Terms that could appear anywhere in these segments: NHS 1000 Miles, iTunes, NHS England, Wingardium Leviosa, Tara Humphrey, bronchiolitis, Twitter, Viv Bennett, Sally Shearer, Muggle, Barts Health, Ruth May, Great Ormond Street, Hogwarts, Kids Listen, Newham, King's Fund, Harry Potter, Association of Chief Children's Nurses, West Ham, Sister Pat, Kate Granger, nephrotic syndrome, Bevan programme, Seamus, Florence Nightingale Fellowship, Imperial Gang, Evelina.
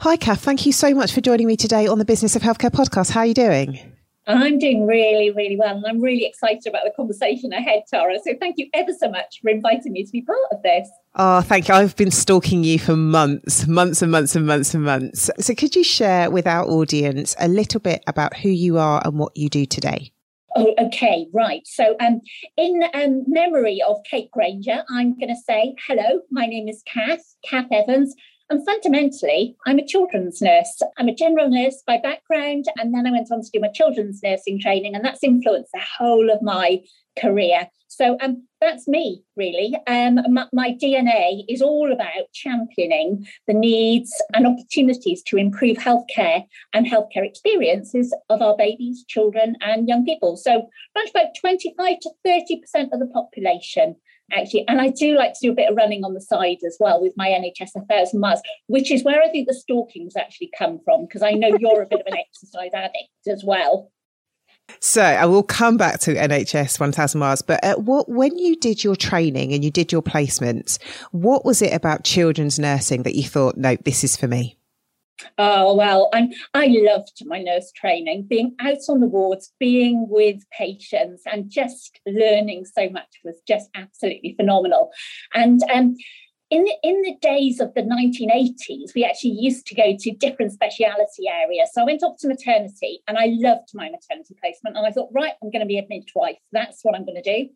Hi, Kath. Thank you so much for joining me today on the Business of Healthcare podcast. How are you doing? I'm doing really, really well. And I'm really excited about the conversation ahead, Tara. So thank you ever so much for inviting me to be part of this. Oh, thank you. I've been stalking you for months. So could you share with our audience a little bit about who you are and what you do today? Oh, okay, right. So in memory of Kate Granger, I'm going to say, hello, my name is Kath Evans. And fundamentally, I'm a children's nurse. I'm a general nurse by background, and then I went on to do my children's nursing training, and that's influenced the whole of my career. So that's me, really. My DNA is all about championing the needs and opportunities to improve healthcare and healthcare experiences of our babies, children, and young people. So around about 25 to 30% of the population. Actually, and I do like to do a bit of running on the side as well with my NHS 1000 Miles, which is where I think the stalking's actually come from, because I know you're a bit of an exercise addict as well. So I will come back to NHS 1000 Miles, but when you did your training and you did your placements, what was it about children's nursing that you thought, no, this is for me? Oh, well, I loved my nurse training, being out on the wards, being with patients and just learning so much was just absolutely phenomenal. And in the days of the 1980s, we actually used to go to different speciality areas. So I went off to maternity and I loved my maternity placement. And I thought, right, I'm going to be a midwife. That's what I'm going to do.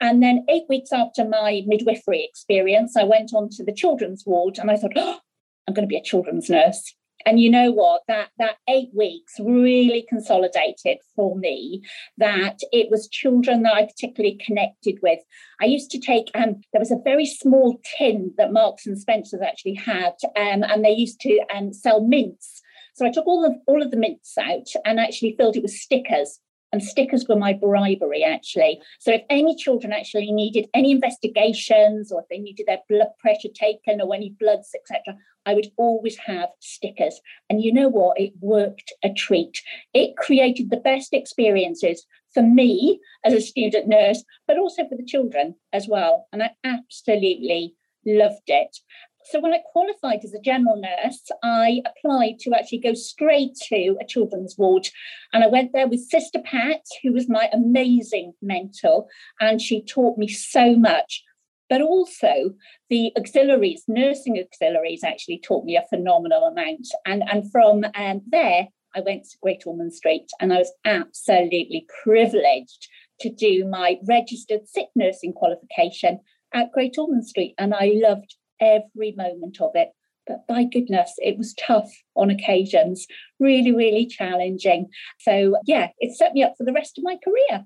And then 8 weeks after my midwifery experience, I went on to the children's ward and I thought, oh, I'm going to be a children's nurse. And you know what, that 8 weeks really consolidated for me that it was children that I particularly connected with. I used to take, there was a very small tin that Marks and Spencer's actually had, and they used to sell mints. So I took all of the mints out and actually filled it with stickers. And stickers were my bribery, actually. So if any children actually needed any investigations or if they needed their blood pressure taken or any bloods, etc., I would always have stickers. And you know what? It worked a treat. It created the best experiences for me as a student nurse, but also for the children as well. And I absolutely loved it. So when I qualified as a general nurse, I applied to actually go straight to a children's ward. And I went there with Sister Pat, who was my amazing mentor. And she taught me so much. But also the auxiliaries, nursing auxiliaries actually taught me a phenomenal amount. And from there, I went to Great Ormond Street and I was absolutely privileged to do my registered sick nursing qualification at Great Ormond Street. And I loved every moment of it. But by goodness, it was tough on occasions, really, really challenging. So yeah, it set me up for the rest of my career.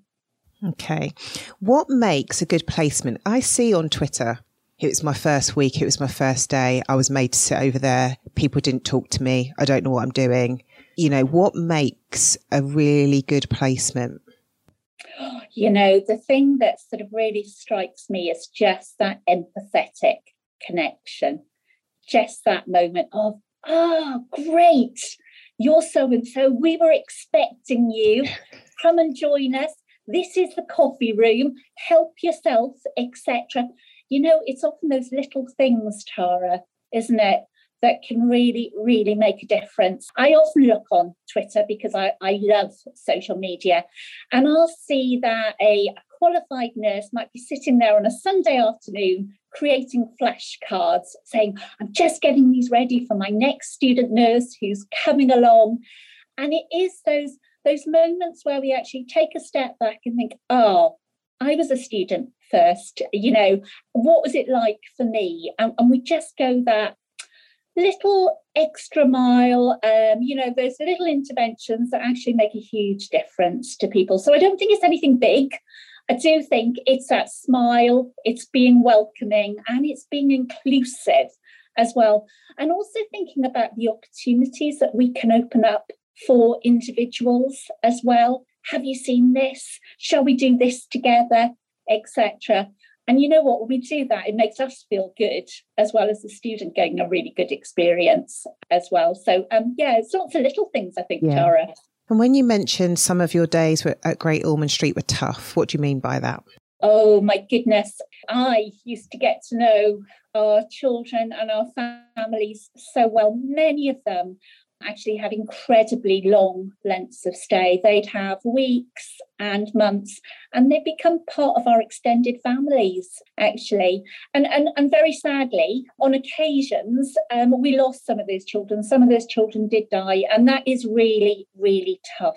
Okay. What makes a good placement? I see on Twitter, it was my first week, it was my first day, I was made to sit over there, people didn't talk to me, I don't know what I'm doing. You know, what makes a really good placement? You know, the thing that sort of really strikes me is just that empathetic connection, just that moment of, oh, great, you're so and so, we were expecting you, come and join us, this is the coffee room, help yourself, etc. You know, it's often those little things, Tara, isn't it, that can really, really make a difference. I often look on Twitter because I love social media, and I'll see that a qualified nurse might be sitting there on a Sunday afternoon creating flashcards saying, I'm just getting these ready for my next student nurse who's coming along. And it is those moments where we actually take a step back and think, oh, I was a student first, you know, what was it like for me? And we just go that little extra mile, you know, those little interventions that actually make a huge difference to people. So I don't think it's anything big. I do think it's that smile, it's being welcoming, and it's being inclusive as well. And also thinking about the opportunities that we can open up for individuals as well. Have you seen this? Shall we do this together, etc.? And you know what, when we do that, it makes us feel good, as well as the student getting a really good experience as well. So, yeah, it's lots of little things, I think, yeah. Tara. And when you mentioned some of your days at Great Ormond Street were tough, what do you mean by that? Oh, my goodness. I used to get to know our children and our families so well. Many of them actually had incredibly long lengths of stay. They'd have weeks and months, and they'd become part of our extended families, actually. And very sadly, on occasions, we lost some of those children. Some of those children did die, and that is really, really tough.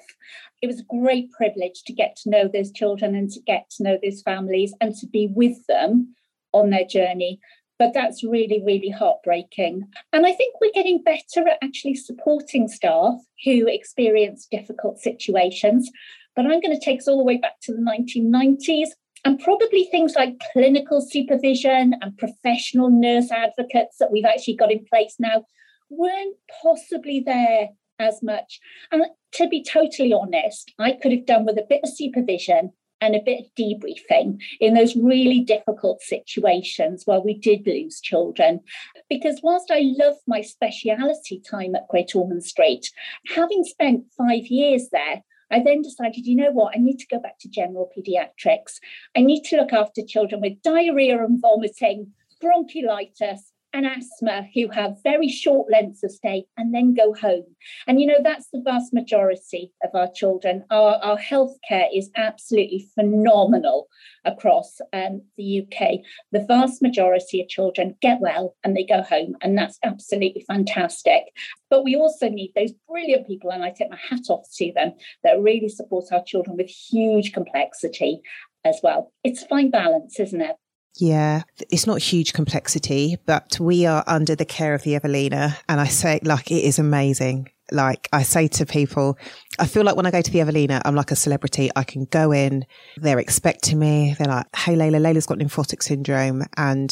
It was a great privilege to get to know those children and to get to know those families and to be with them on their journey. But that's really, really heartbreaking. And I think we're getting better at actually supporting staff who experience difficult situations. But I'm going to take us all the way back to the 1990s, and probably things like clinical supervision and professional nurse advocates that we've actually got in place now weren't possibly there as much. And to be totally honest, I could have done with a bit of supervision and a bit of debriefing in those really difficult situations where we did lose children. Because whilst I love my speciality time at Great Ormond Street, having spent 5 years there, I then decided, you know what, I need to go back to general paediatrics. I need to look after children with diarrhoea and vomiting, bronchiolitis, and asthma who have very short lengths of stay and then go home. And, you know, that's the vast majority of our children. Our healthcare is absolutely phenomenal across the UK. The vast majority of children get well and they go home, and that's absolutely fantastic. But we also need those brilliant people, and I take my hat off to them, that really support our children with huge complexity as well. It's a fine balance, isn't it? Yeah, it's not huge complexity, but we are under the care of the Evelina. And I say, like, it is amazing. Like, I say to people, I feel like when I go to the Evelina, I'm like a celebrity. I can go in, they're expecting me. They're like, hey, Layla's got nephrotic syndrome. And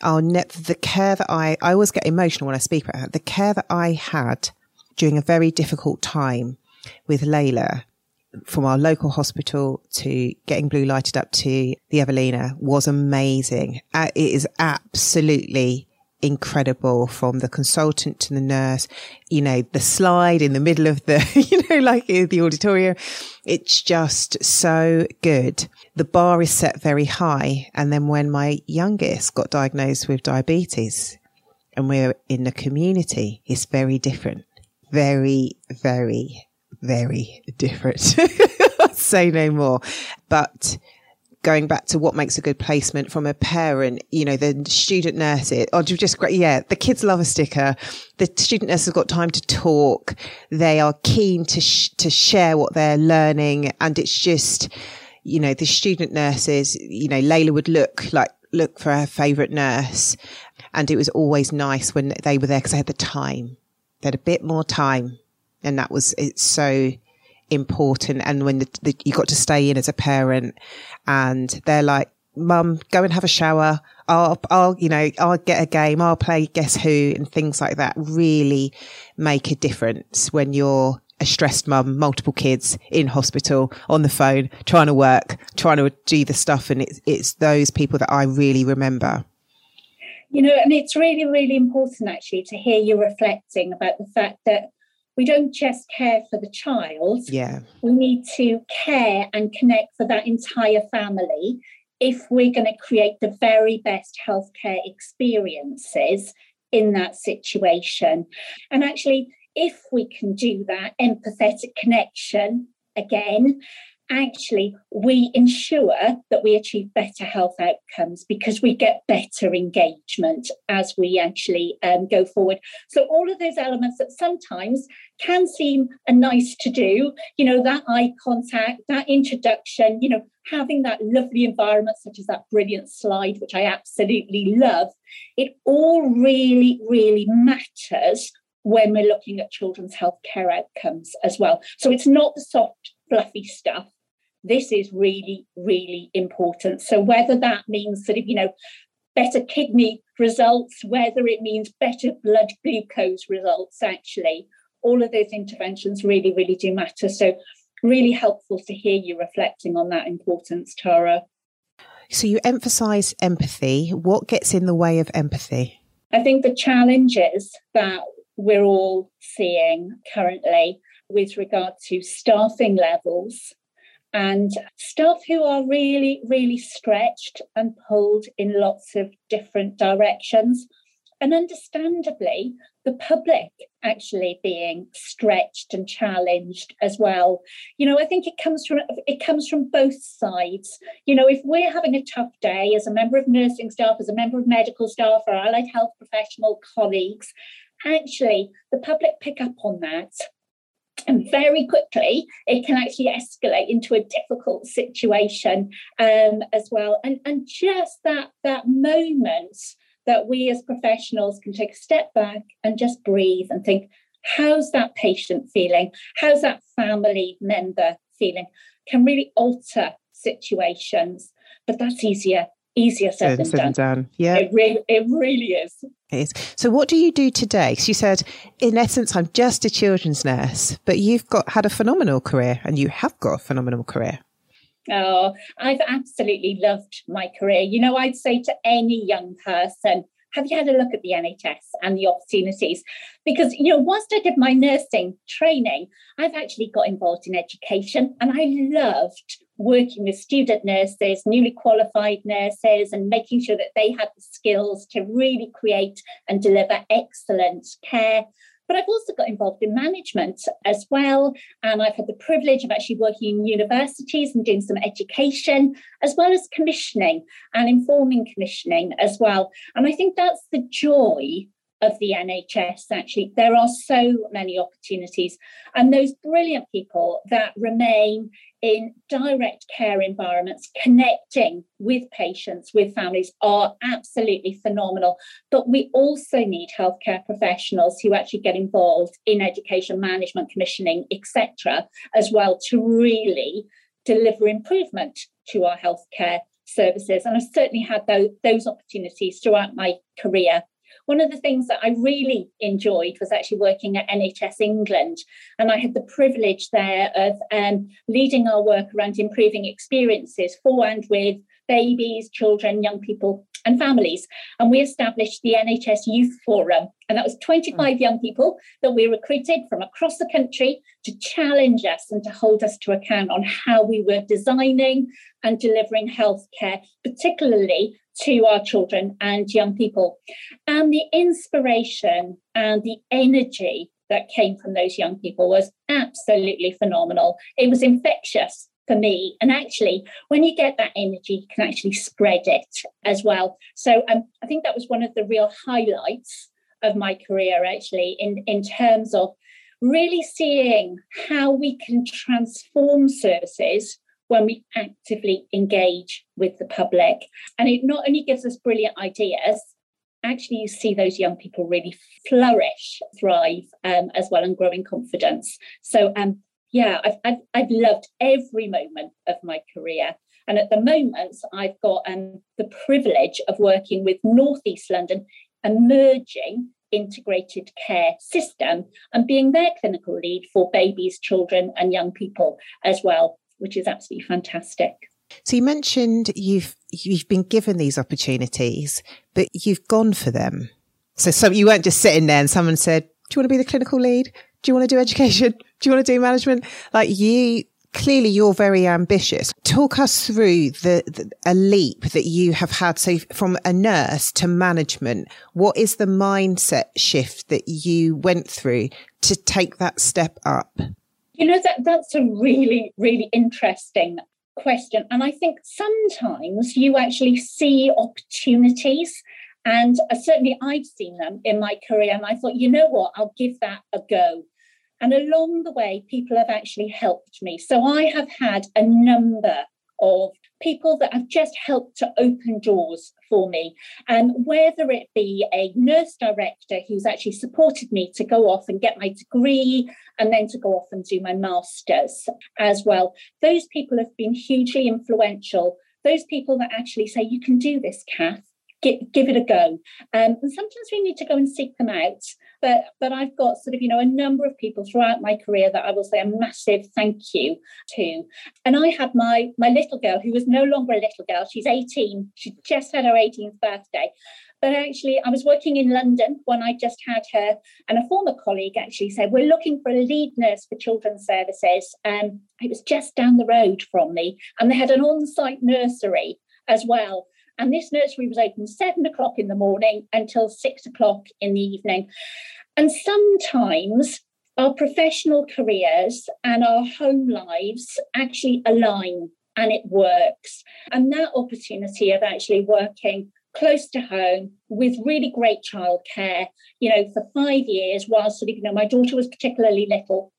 the care that I always get emotional when I speak about it. The care that I had during a very difficult time with Layla, from our local hospital to getting blue lighted up to the Evelina, was amazing. It is absolutely incredible, from the consultant to the nurse, you know, the slide in the middle of the, you know, like the auditorium. It's just so good. The bar is set very high. And then when my youngest got diagnosed with diabetes and we're in the community, it's very different. Very, very very different. Say no more. But going back to what makes a good placement from a parent, you know, the student nurse, the kids love a sticker. The student nurse has got time to talk. They are keen to share what they're learning. And it's just, you know, the student nurses, you know, Layla would look for her favourite nurse. And it was always nice when they were there because they had the time. They had a bit more time. And it's so important. And when you got to stay in as a parent, and they're like, Mum, go and have a shower. I'll get a game. I'll play Guess Who and things like that really make a difference when you're a stressed mum, multiple kids in hospital, on the phone, trying to work, trying to do the stuff. And it's those people that I really remember. You know, and it's really, really important actually to hear you reflecting about the fact that we don't just care for the child. Yeah. We need to care and connect for that entire family if we're going to create the very best healthcare experiences in that situation. And actually, if we can do that empathetic connection again, actually we ensure that we achieve better health outcomes because we get better engagement as we actually go forward. So all of those elements that sometimes can seem a nice to do, you know, that eye contact, that introduction, you know, having that lovely environment, such as that brilliant slide, which I absolutely love, it all really, really matters when we're looking at children's health care outcomes as well. So it's not the soft, fluffy stuff. This is really, really important. So whether that means sort of, you know, better kidney results, whether it means better blood glucose results, actually, all of those interventions really, really do matter. So really helpful to hear you reflecting on that importance, Tara. So you emphasise empathy. What gets in the way of empathy? I think the challenges that we're all seeing currently with regard to staffing levels and staff who are really, really stretched and pulled in lots of different directions. And understandably, the public actually being stretched and challenged as well. You know, I think it comes from both sides. You know, if we're having a tough day as a member of nursing staff, as a member of medical staff, or allied health professional colleagues, actually, the public pick up on that. And very quickly, it can actually escalate into a difficult situation as well. And just that moment that we as professionals can take a step back and just breathe and think, how's that patient feeling? How's that family member feeling? Can really alter situations, but that's easier said than done. Yeah, it really is. It is. So what do you do today? Because you said, in essence, I'm just a children's nurse, but you've had a phenomenal career, and you have got a phenomenal career. Oh, I've absolutely loved my career. You know, I'd say to any young person, have you had a look at the NHS and the opportunities? Because, you know, whilst I did my nursing training, I've actually got involved in education, and I loved working with student nurses, newly qualified nurses, and making sure that they had the skills to really create and deliver excellent care. But I've also got involved in management as well. And I've had the privilege of actually working in universities and doing some education, as well as commissioning and informing commissioning as well. And I think that's the joy of the NHS, actually. There are so many opportunities. And those brilliant people that remain in direct care environments, connecting with patients, with families, are absolutely phenomenal. But we also need healthcare professionals who actually get involved in education, management, commissioning, etc., as well, to really deliver improvement to our healthcare services. And I've certainly had those opportunities throughout my career. One of the things that I really enjoyed was actually working at NHS England. And I had the privilege there of leading our work around improving experiences for and with babies, children, young people and families. And we established the NHS Youth Forum. And that was 25 young people that we recruited from across the country to challenge us and to hold us to account on how we were designing and delivering healthcare, particularly to our children and young people. And the inspiration and the energy that came from those young people was absolutely phenomenal. It was infectious for me. And actually, when you get that energy, you can actually spread it as well. So I think that was one of the real highlights of my career, actually, in terms of really seeing how we can transform services when we actively engage with the public. And it not only gives us brilliant ideas, actually you see those young people really flourish, thrive as well, and grow in confidence. So I've loved every moment of my career. And at the moment, I've got the privilege of working with North East London emerging integrated care system and being their clinical lead for babies, children and young people as well, which is absolutely fantastic. So you mentioned you've been given these opportunities, but you've gone for them. So you weren't just sitting there and someone said, do you want to be the clinical lead? Do you want to do education? Do you want to do management? Like you're very ambitious. Talk us through a leap that you have had. So from a nurse to management, what is the mindset shift that you went through to take that step up? You know, that's a really, really interesting question. And I think sometimes you actually see opportunities, and certainly I've seen them in my career. And I thought, you know what, I'll give that a go. And along the way, people have actually helped me. So I have had a number of people that have just helped to open doors for me. And whether it be a nurse director who's actually supported me to go off and get my degree and then to go off and do my master's as well. Those people have been hugely influential. Those people that actually say, you can do this, Kath. Give it a go. And sometimes we need to go and seek them out. But I've got sort of, you know, a number of people throughout my career that I will say a massive thank you to. And I had my little girl, who was no longer a little girl. She's 18. She just had her 18th birthday. But actually, I was working in London when I just had her. And a former colleague actually said, we're looking for a lead nurse for children's services. And it was just down the road from me. And they had an on-site nursery as well. And this nursery was open 7 o'clock in the morning until 6 o'clock in the evening. And sometimes our professional careers and our home lives actually align, and it works. And that opportunity of actually working close to home with really great childcare, you know, for 5 years, while sort of, you know, my daughter was particularly little,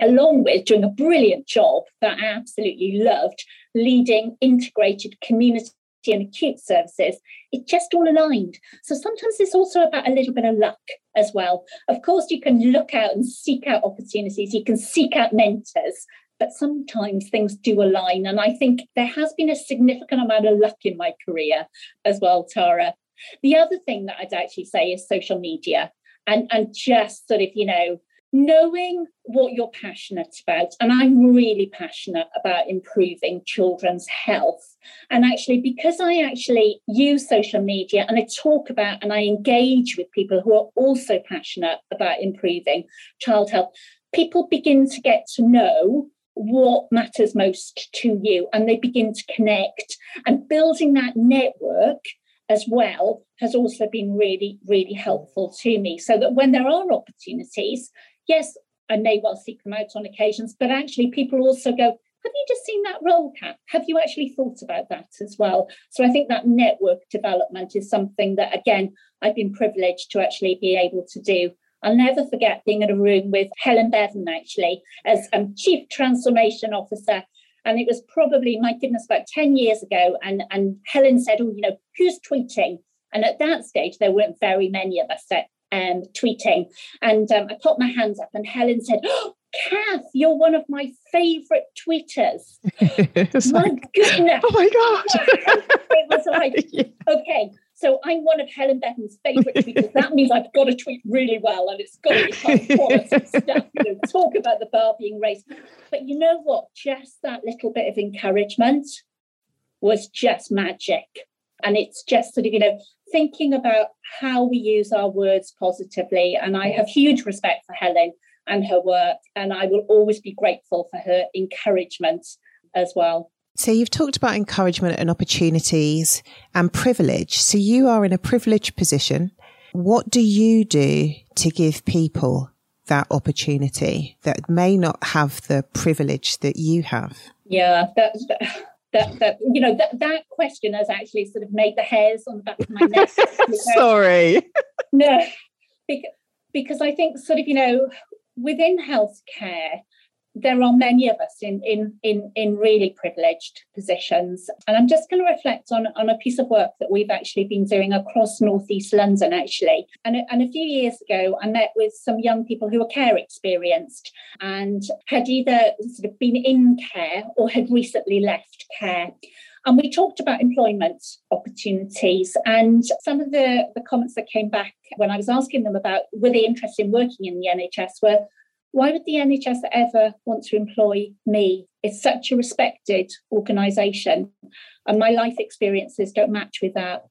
along with doing a brilliant job that I absolutely loved, leading integrated community and acute services, it just all aligned. So sometimes it's also about a little bit of luck as well. Of course, you can look out and seek out opportunities, you can seek out mentors, but sometimes things do align. And I think there has been a significant amount of luck in my career as well, Tara. The other thing that I'd actually say is social media and just sort of, you know, knowing what you're passionate about. And I'm really passionate about improving children's health. And actually, because I actually use social media and I talk about and I engage with people who are also passionate about improving child health, people begin to get to know what matters most to you, and they begin to connect. And building that network as well has also been really, really helpful to me, so that when there are opportunities, yes, I may well seek them out on occasions, but actually people also go, have you just seen that role, Kath? Have you actually thought about that as well? So I think that network development is something that, again, I've been privileged to actually be able to do. I'll never forget being in a room with Helen Bevan, actually, as Chief Transformation Officer. And it was probably, my goodness, about 10 years ago. And Helen said, oh, you know, who's tweeting? And at that stage, there weren't very many of us tweeting. And I popped my hands up and Helen said, oh, Kath, you're one of my favourite tweeters. my goodness. Oh, my God. It was like, yeah. Okay, so I'm one of Helen Bevan's favourite tweeters. That means I've got to tweet really well, and it's got to be high quality stuff. You know, talk about the bar being raised. But you know what? Just that little bit of encouragement was just magic. And it's just sort of, you know, thinking about how we use our words positively. And I have huge respect for Helen and her work. And I will always be grateful for her encouragement as well. So you've talked about encouragement and opportunities and privilege. So you are in a privileged position. What do you do to give people that opportunity that may not have the privilege that you have? Yeah, that's... That question has actually sort of made the hairs on the back of my neck. Sorry. No, because I think sort of, you know, within healthcare, there are many of us in really privileged positions. And I'm just going to reflect on a piece of work that we've actually been doing across North East London, actually. And a few years ago, I met with some young people who were care experienced and had either sort of been in care or had recently left care. And we talked about employment opportunities, and some of the comments that came back when I was asking them about were they interested in working in the NHS were, why would the NHS ever want to employ me? It's such a respected organisation, and my life experiences don't match with that.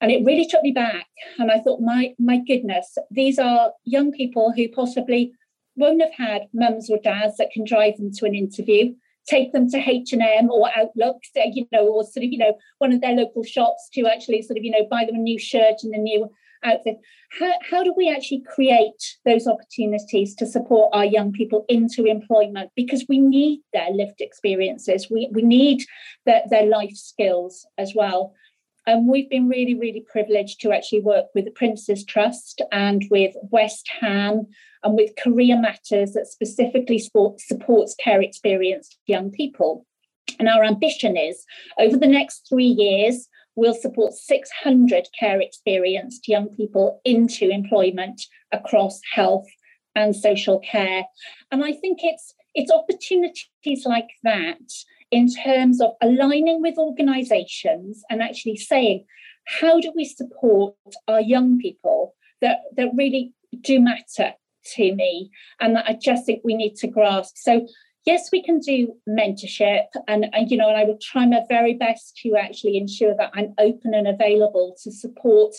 And it really took me back. And I thought, my goodness, these are young people who possibly won't have had mums or dads that can drive them to an interview, take them to H&M or Outlook, or sort of, you know, one of their local shops to actually sort of, you know, buy them a new shirt and a new... out there. How do we actually create those opportunities to support our young people into employment? Because we need their lived experiences. We need their life skills as well. And we've been really, really privileged to actually work with the Prince's Trust and with West Ham and with Career Matters that specifically supports care experienced young people. And our ambition is, over the next 3 years, we'll support 600 care experienced young people into employment across health and social care. And I think it's opportunities like that in terms of aligning with organisations and actually saying, how do we support our young people that really do matter to me, and that I just think we need to grasp. So yes, we can do mentorship, and I will try my very best to actually ensure that I'm open and available to support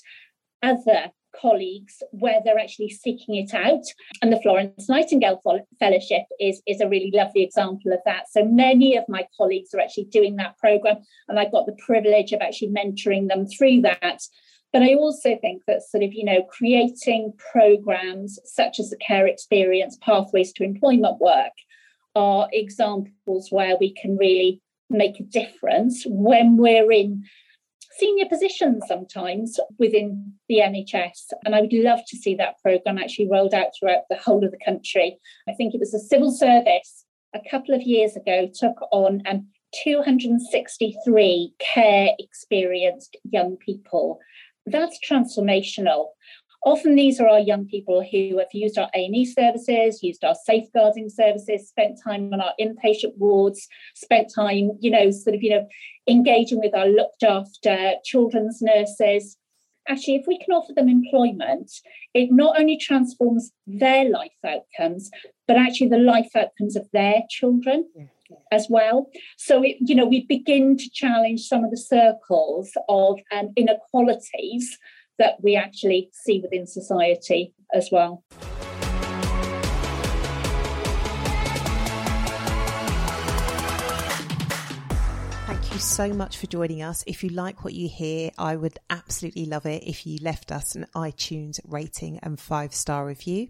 other colleagues where they're actually seeking it out. And the Florence Nightingale Fellowship is a really lovely example of that. So many of my colleagues are actually doing that programme, and I've got the privilege of actually mentoring them through that. But I also think that creating programmes such as the Care Experience Pathways to Employment work are examples where we can really make a difference when we're in senior positions sometimes within the NHS. And I would love to see that programme actually rolled out throughout the whole of the country. I think it was the civil service a couple of years ago took on 263 care experienced young people. That's transformational. Often these are our young people who have used our A&E services, used our safeguarding services, spent time on our inpatient wards, spent time, engaging with our looked after children's nurses. Actually, if we can offer them employment, it not only transforms their life outcomes, but actually the life outcomes of their children as well. So, we begin to challenge some of the circles of inequalities that we actually see within society as well. Thank you so much for joining us. If you like what you hear, I would absolutely love it if you left us an iTunes rating and 5-star review.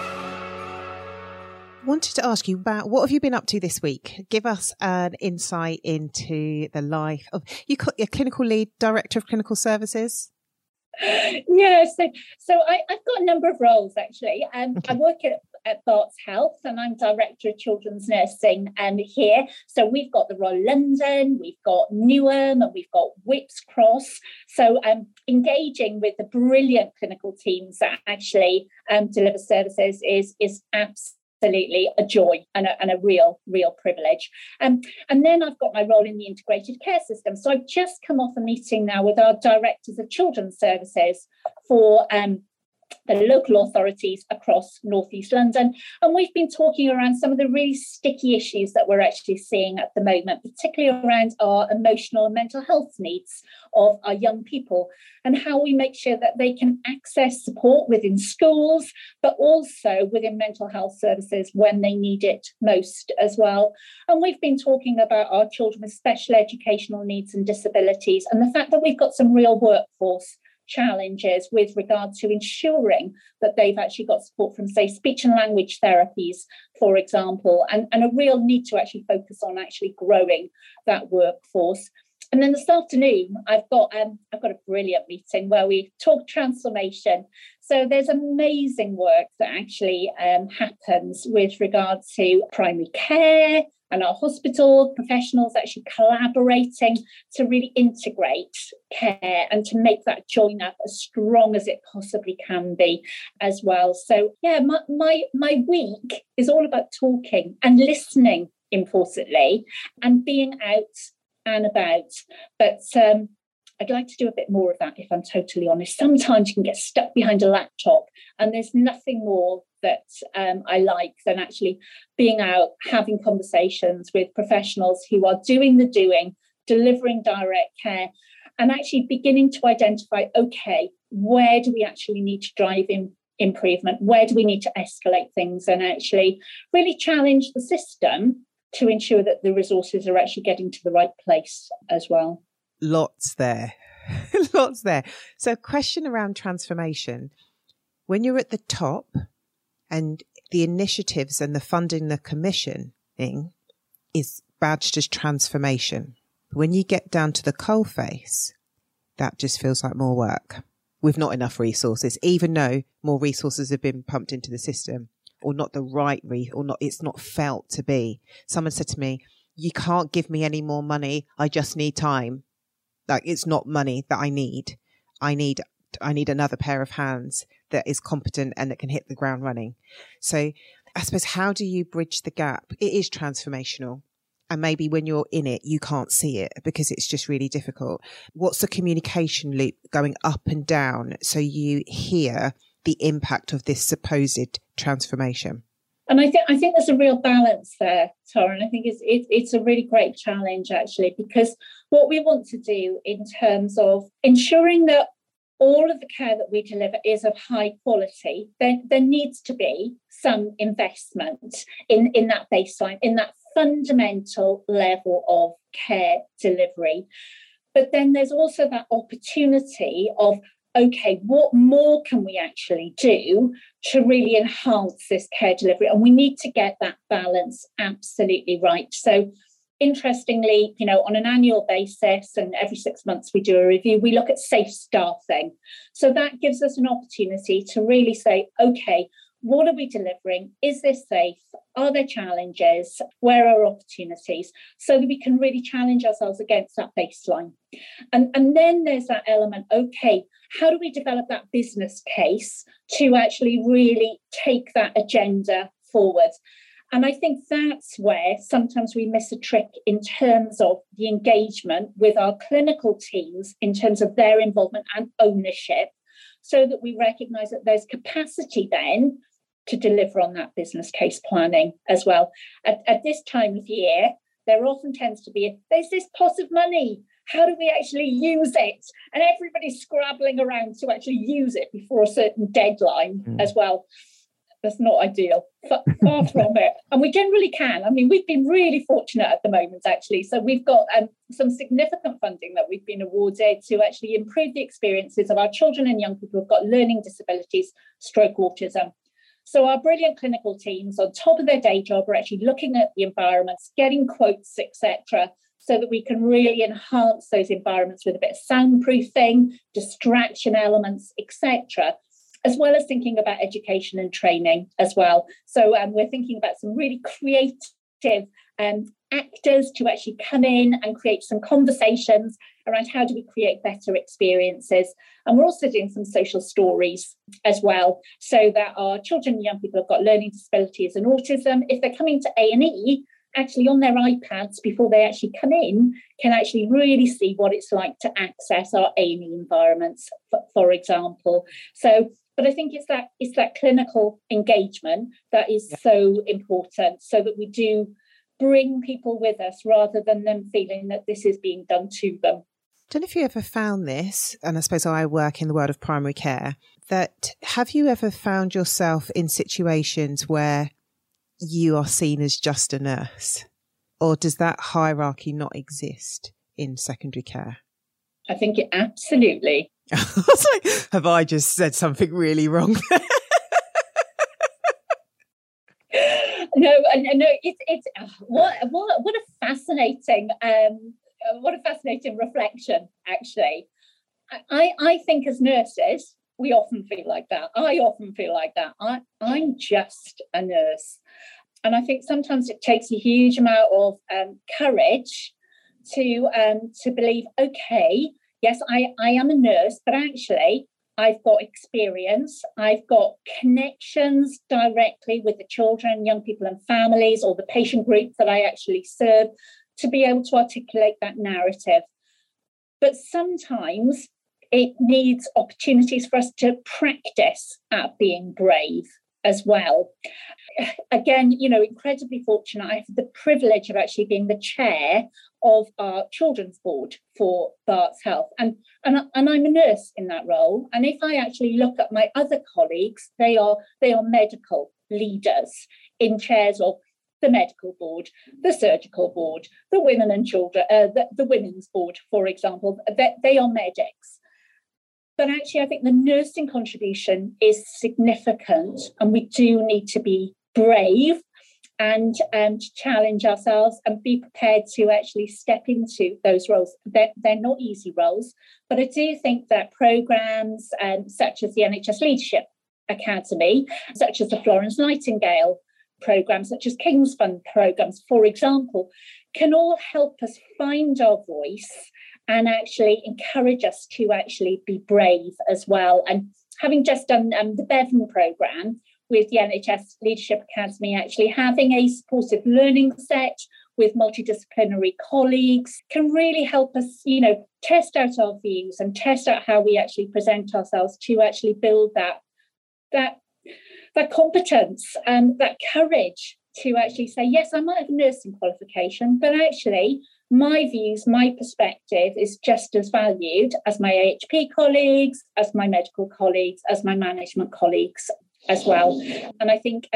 Wanted to ask you about what have you been up to this week? Give us an insight into the life of your clinical lead, director of clinical services. Yeah, so I've got a number of roles actually. I work at Barts Health, and I'm director of children's nursing here. So we've got the Royal London, we've got Newham, and we've got Whips Cross. So engaging with the brilliant clinical teams that actually deliver services is absolutely a joy and a real privilege. And then I've got my role in the integrated care system. So I've just come off a meeting now with our directors of children's services for the local authorities across North East London. And we've been talking around some of the really sticky issues that we're actually seeing at the moment, particularly around our emotional and mental health needs of our young people, and how we make sure that they can access support within schools, but also within mental health services when they need it most as well. And we've been talking about our children with special educational needs and disabilities, and the fact that we've got some real workforce challenges with regard to ensuring that they've actually got support from, say, speech and language therapies, for example, and a real need to actually focus on actually growing that workforce. And then this afternoon, I've got a brilliant meeting where we talk transformation. So there's amazing work that actually happens with regard to primary care and our hospital professionals actually collaborating to really integrate care and to make that join up as strong as it possibly can be as well. So yeah, my week is all about talking and listening, importantly, and being out and about. But I'd like to do a bit more of that, if I'm totally honest. Sometimes you can get stuck behind a laptop, and there's nothing more that I like than actually being out, having conversations with professionals who are doing the doing, delivering direct care, and actually beginning to identify, okay, where do we actually need to drive in improvement? Where do we need to escalate things, and actually really challenge the system to ensure that the resources are actually getting to the right place as well. Lots there. Lots there. So question around transformation. When you're at the top and the initiatives and the funding, the commissioning is badged as transformation. When you get down to the coalface, that just feels like more work with not enough resources, even though more resources have been pumped into the system. Or not the right, or not, it's not felt to be. Someone said to me, you can't give me any more money. I just need time. Like, it's not money that I need. I need another pair of hands that is competent and that can hit the ground running. So I suppose, how do you bridge the gap? It is transformational. And maybe when you're in it, you can't see it because it's just really difficult. What's the communication loop going up and down so you hear the impact of this supposed transformation? And I think there's a real balance there, Tara, and I think it's a really great challenge, actually, because what we want to do in terms of ensuring that all of the care that we deliver is of high quality, there needs to be some investment in that baseline, in that fundamental level of care delivery. But then there's also that opportunity of, okay, what more can we actually do to really enhance this care delivery? And we need to get that balance absolutely right. So interestingly, you know, on an annual basis and every 6 months we do a review, we look at safe staffing. So that gives us an opportunity to really say, okay, what are we delivering? Is this safe? Are there challenges? Where are opportunities? So that we can really challenge ourselves against that baseline. And then there's that element, okay, how do we develop that business case to actually really take that agenda forward? And I think that's where sometimes we miss a trick in terms of the engagement with our clinical teams, in terms of their involvement and ownership, so that we recognise that there's capacity then to deliver on that business case planning as well. At this time of year, there often tends to be, there's this pot of money, how do we actually use it? And everybody's scrabbling around to actually use it before a certain deadline as well. That's not ideal, far from it. And we generally can. I mean, we've been really fortunate at the moment, actually. So we've got some significant funding that we've been awarded to actually improve the experiences of our children and young people who've got learning disabilities, stroke, autism. So our brilliant clinical teams, on top of their day job, are actually looking at the environments, getting quotes, etc., so that we can really enhance those environments with a bit of soundproofing, distraction elements, etc., as well as thinking about education and training as well. So we're thinking about some really creative actors to actually come in and create some conversations around how do we create better experiences. And we're also doing some social stories as well, so that our children and young people have got learning disabilities and autism, if they're coming to A&E, actually on their iPads before they actually come in, can actually really see what it's like to access our A&E environments, for example. So, but I think it's that clinical engagement that is so important, so that we do bring people with us rather than them feeling that this is being done to them. I don't know if you ever found this, and I suppose I work in the world of primary care, that have you ever found yourself in situations where you are seen as just a nurse, or does that hierarchy not exist in secondary care? I think it absolutely. I was like, have I just said something really wrong? No. It's what a fascinating reflection. Actually, I think as nurses, we often feel like that. I often feel like that. I'm just a nurse. And I think sometimes it takes a huge amount of courage to believe, okay, yes, I am a nurse, but actually I've got experience. I've got connections directly with the children, young people and families, or the patient group that I actually serve, to be able to articulate that narrative. but sometimes it needs opportunities for us to practice at being brave as well. Again, you know, incredibly fortunate. I've had the privilege of actually being the chair of our children's board for Barts Health. And I'm a nurse in that role. And if I actually look at my other colleagues, they are medical leaders in chairs of the medical board, the surgical board, the women and children, the women's board, for example. They are medics. But actually, I think the nursing contribution is significant, and we do need to be brave and to challenge ourselves and be prepared to actually step into those roles. They're not easy roles, but I do think that programmes such as the NHS Leadership Academy, such as the Florence Nightingale programmes, such as King's Fund programmes, for example, can all help us find our voice and actually encourage us to actually be brave as well. And having just done the Bevan programme with the NHS Leadership Academy, actually having a supportive learning set with multidisciplinary colleagues can really help us, you know, test out our views and test out how we actually present ourselves to actually build that competence and that courage to actually say, yes, I might have a nursing qualification, but actually my views, my perspective is just as valued as my AHP colleagues, as my medical colleagues, as my management colleagues as well. And I think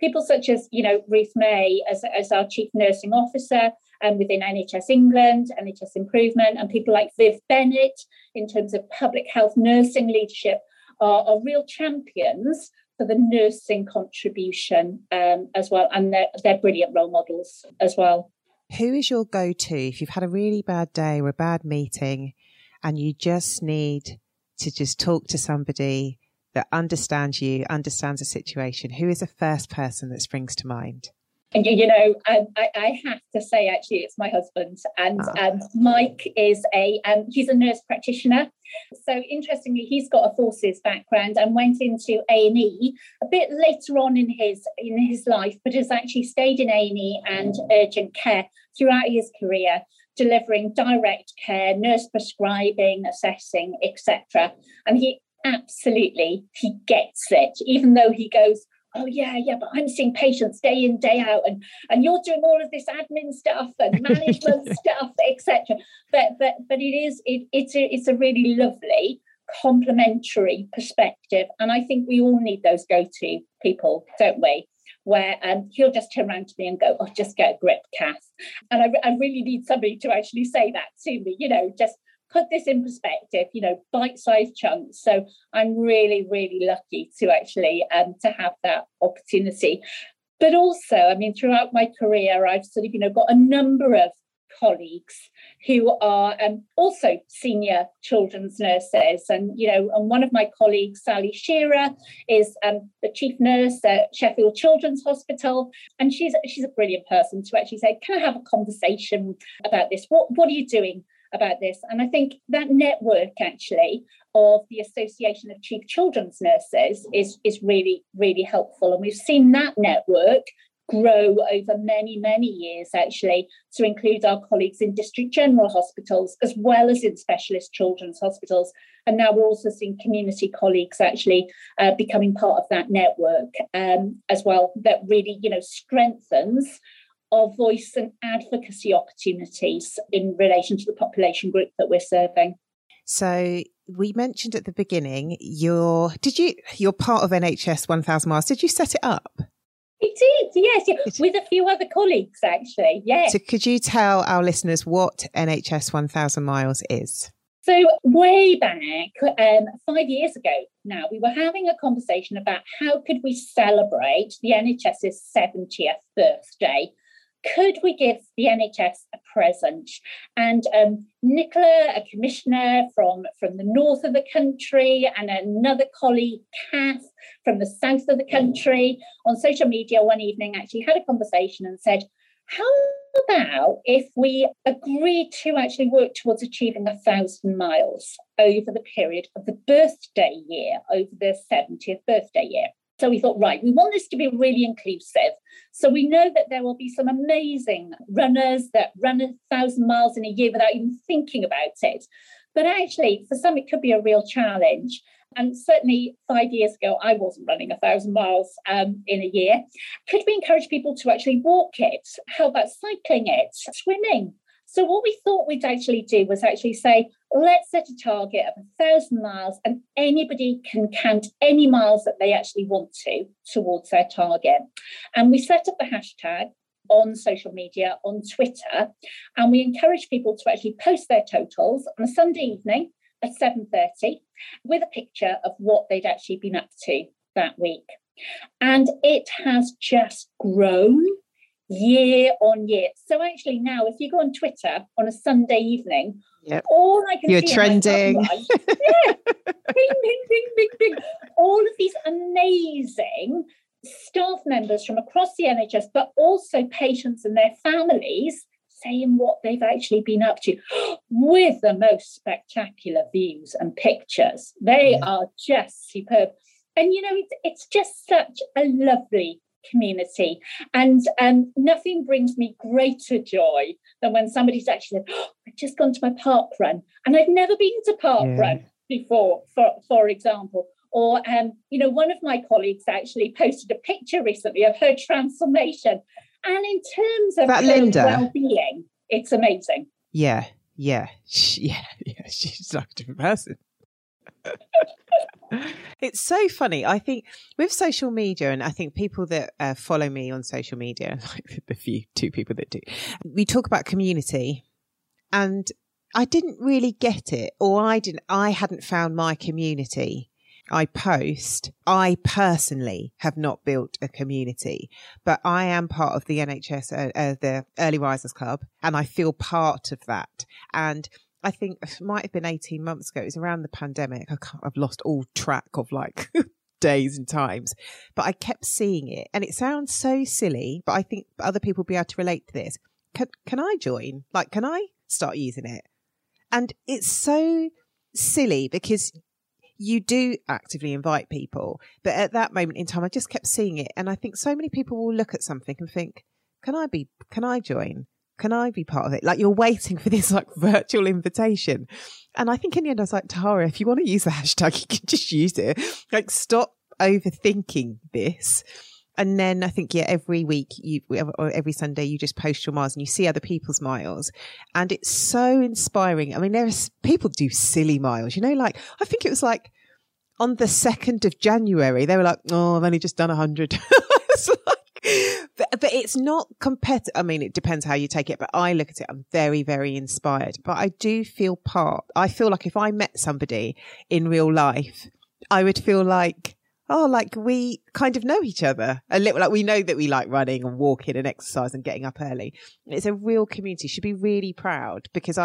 people such as, you know, Ruth May as our Chief Nursing Officer and within NHS England, NHS Improvement, and people like Viv Bennett in terms of public health nursing leadership are real champions for the nursing contribution as well. And they're brilliant role models as well. Who is your go-to if you've had a really bad day or a bad meeting and you just need to just talk to somebody that understands you, understands the situation? Who is the first person that springs to mind? And, you know, I have to say, actually, it's my husband. And Mike is he's a nurse practitioner. So interestingly, he's got a forces background and went into A&E a bit later on in his life, but has actually stayed in A&E and urgent care throughout his career, delivering direct care, nurse prescribing, assessing, etc. And he gets it, even though he goes, oh, yeah, but I'm seeing patients day in, day out, and you're doing all of this admin stuff and management stuff, etc. But it's a really lovely complementary perspective. And I think we all need those go-to people, don't we? Where he'll just turn around to me and go, oh, just get a grip, Kath. And I really need somebody to actually say that to me, you know, just put this in perspective, you know, bite-sized chunks. So I'm really, really lucky to actually to have that opportunity. But also, I mean, throughout my career, I've sort of, you know, got a number of colleagues who are also senior children's nurses. And, you know, and one of my colleagues, Sally Shearer, is the chief nurse at Sheffield Children's Hospital. And she's a brilliant person to actually say, can I have a conversation about this? What are you doing about this? And I think that network actually of the Association of Chief Children's Nurses is really, really helpful. And we've seen that network grow over many, many years actually to include our colleagues in district general hospitals as well as in specialist children's hospitals. And now we're also seeing community colleagues actually becoming part of that network as well. That really, you know, strengthens our voice and advocacy opportunities in relation to the population group that we're serving. So we mentioned at the beginning, you're part of NHS 1000 Miles. Did you set it up? We did, yes, with a few other colleagues actually, yes. So could you tell our listeners what NHS 1000 Miles is? So way back 5 years ago now, we were having a conversation about how could we celebrate the NHS's 70th birthday. Could we give the NHS a present? And Nicola, a commissioner from the north of the country, and another colleague, Kath, from the south of the country, on social media one evening actually had a conversation and said, how about if we agree to actually work towards achieving 1,000 miles over the period of the birthday year, over the 70th birthday year? So we thought, right, we want this to be really inclusive. So we know that there will be some amazing runners that run 1,000 miles in a year without even thinking about it. But actually, for some, it could be a real challenge. And certainly 5 years ago, I wasn't running 1,000 miles in a year. Could we encourage people to actually walk it? How about cycling it, swimming? So what we thought we'd actually do was actually say, let's set a target of 1,000 miles and anybody can count any miles that they actually want to towards their target. And we set up a hashtag on social media, on Twitter, and we encourage people to actually post their totals on a Sunday evening at 7:30 with a picture of what they'd actually been up to that week. And it has just grown year on year. So actually now, if you go on Twitter on a Sunday evening, yep, all I can see... You're trending. Life, yeah, bing, bing, bing, bing, bing. All of these amazing staff members from across the NHS, but also patients and their families saying what they've actually been up to with the most spectacular views and pictures. They are just superb. And, you know, it's just such a lovely community. And nothing brings me greater joy than when somebody's actually like, I've just gone to my park run and I've never been to park run before, for example. Or, you know, one of my colleagues actually posted a picture recently of her transformation. And in terms of that, Linda, well-being, it's amazing. Yeah, yeah, yeah. She's like a different person. It's so funny. I think with social media, and I think people that follow me on social media, like the two people that do, we talk about community, and I didn't really get it, or I hadn't found my community. I personally have not built a community, but I am part of the NHS, the Early Risers Club, and I feel part of that. And I think it might have been 18 months ago, it was around the pandemic. I've lost all track of like days and times, but I kept seeing it. And it sounds so silly, but I think other people will be able to relate to this. Can I join? Like, can I start using it? And it's so silly because you do actively invite people. But at that moment in time, I just kept seeing it. And I think so many people will look at something and think, can I join? Can I be part of it? Like, you're waiting for this like virtual invitation. And I think in the end, I was like, Tara, if you want to use the hashtag, you can just use it. Like, stop overthinking this. And then I think, yeah, every week or every Sunday, you just post your miles and you see other people's miles. And it's so inspiring. I mean, people do silly miles, you know, like I think it was like on the 2nd of January, they were like, oh, I've only just done 100. It's like, but it's not competitive. I mean, it depends how you take it, but I look at it, I'm very, very inspired. But I do feel part. I feel like if I met somebody in real life, I would feel like, oh, like we kind of know each other a little, like we know that we like running and walking and exercise and getting up early. It's a real community. Should be really proud because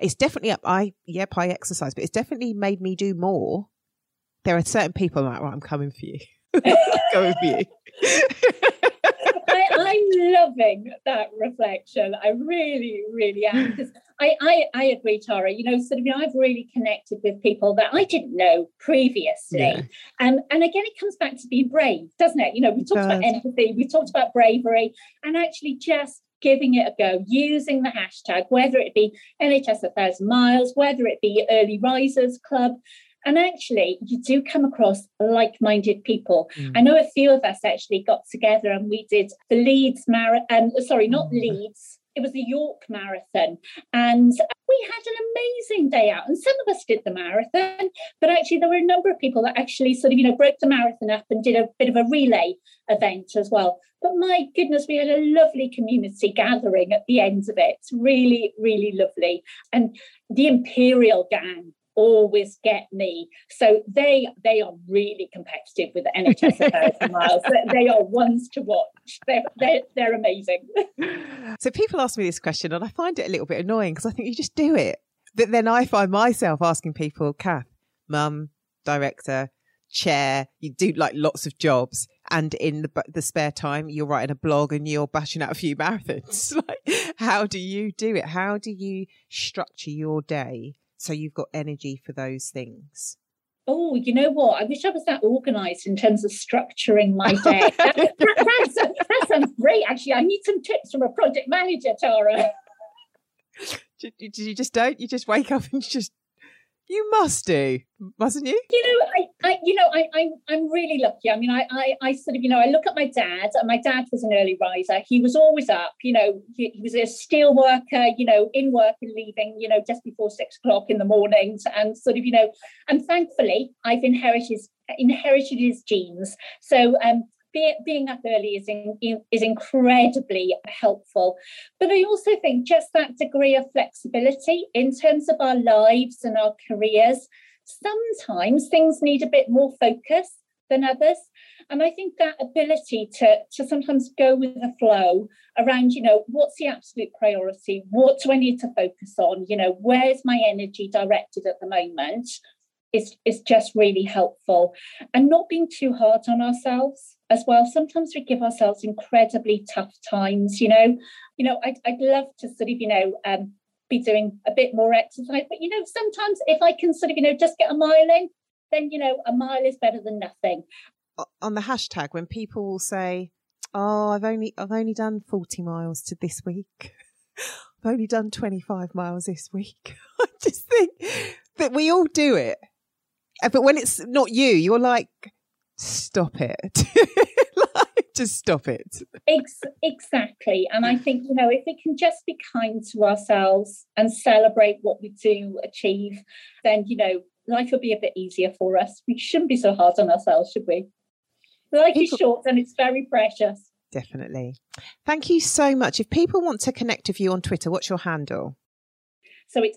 it's definitely up. I exercise, but it's definitely made me do more. There are certain people I'm like, right, I'm coming for you. I'm coming for you. I'm loving that reflection. I really, really am. Because I agree, Tara. You know, sort of, you know, I've really connected with people that I didn't know previously. Yeah. And again, it comes back to being brave, doesn't it? You know, we talked about empathy, we talked about bravery, and actually just giving it a go, using the hashtag, whether it be NHS 1,000 Miles, whether it be Early Risers Club. And actually, you do come across like-minded people. Mm. I know a few of us actually got together and we did the Leeds Marathon. It was the York Marathon. And we had an amazing day out. And some of us did the marathon. But actually, there were a number of people that actually sort of, you know, broke the marathon up and did a bit of a relay event as well. But my goodness, we had a lovely community gathering at the end of it. Really, really lovely. And the Imperial Gang always get me. So they are really competitive with the NHS 1,000 Miles. They are ones to watch. They're amazing. So people ask me this question and I find it a little bit annoying because I think you just do it. But then I find myself asking people, Kath, mum, director, chair, you do like lots of jobs. And in the spare time, you're writing a blog and you're bashing out a few marathons. Like, how do you do it? How do you structure your day so you've got energy for those things? oh, you know what? I wish I was that organised in terms of structuring my day. That sounds great, actually. I need some tips from a project manager, Tara. You just wake up and you must do, mustn't you? I'm really lucky. I mean, I sort of, I look at my dad, and my dad was an early riser. He was always up, he was a steel worker, in work and leaving, just before 6 o'clock in the mornings, and sort of, and thankfully I've inherited his genes. So, being up early is incredibly helpful. But I also think just that degree of flexibility in terms of our lives and our careers. Sometimes things need a bit more focus than others. And I think that ability to sometimes go with the flow around, what's the absolute priority? What do I need to focus on? Where's my energy directed at the moment? It's just really helpful, and not being too hard on ourselves as well. Sometimes we give ourselves incredibly tough times, I'd love to sort of, be doing a bit more exercise, but, sometimes if I can sort of, just get a mile in, then, a mile is better than nothing. On the hashtag, when people will say, oh, I've only done 40 miles to this week. I've only done 25 miles this week. I just think that we all do it. But when it's not you're like, stop it. Just stop it. Exactly. And I think, if we can just be kind to ourselves and celebrate what we do achieve, then, life will be a bit easier for us. We shouldn't be so hard on ourselves, should we? Life is short and it's very precious. Definitely. Thank you so much. If people want to connect with you on Twitter, what's your handle? So it's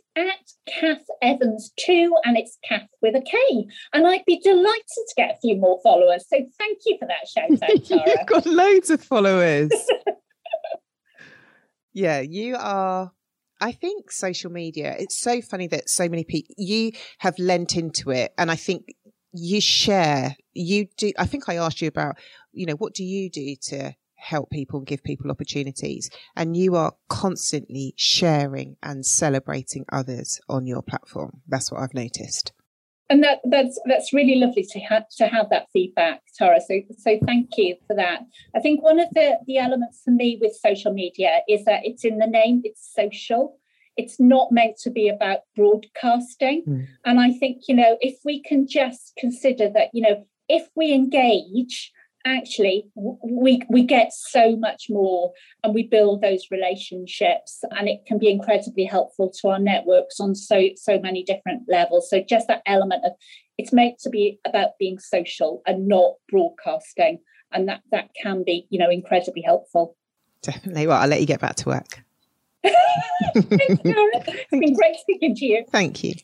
@KathEvans2, and it's Kath with a K. And I'd be delighted to get a few more followers. So thank you for that shout out, Tara. You've got loads of followers. Yeah, you are. I think social media, it's so funny that so many people, you have lent into it. And I think you share, you do. I think I asked you about, what do you do to help people and give people opportunities, and you are constantly sharing and celebrating others on your platform. That's what I've noticed, and that's really lovely to have that feedback, Tara, so thank you for that. I think one of the elements for me with social media is that it's in the name, it's social. It's not meant to be about broadcasting. And I think if we can just consider that if we engage, actually, we get so much more, and we build those relationships, and it can be incredibly helpful to our networks on so many different levels. So just that element of it's meant to be about being social and not broadcasting, and that can be, incredibly helpful. Definitely. Well, I'll let you get back to work. Thanks, Tara. It's been great speaking to you. Thank you.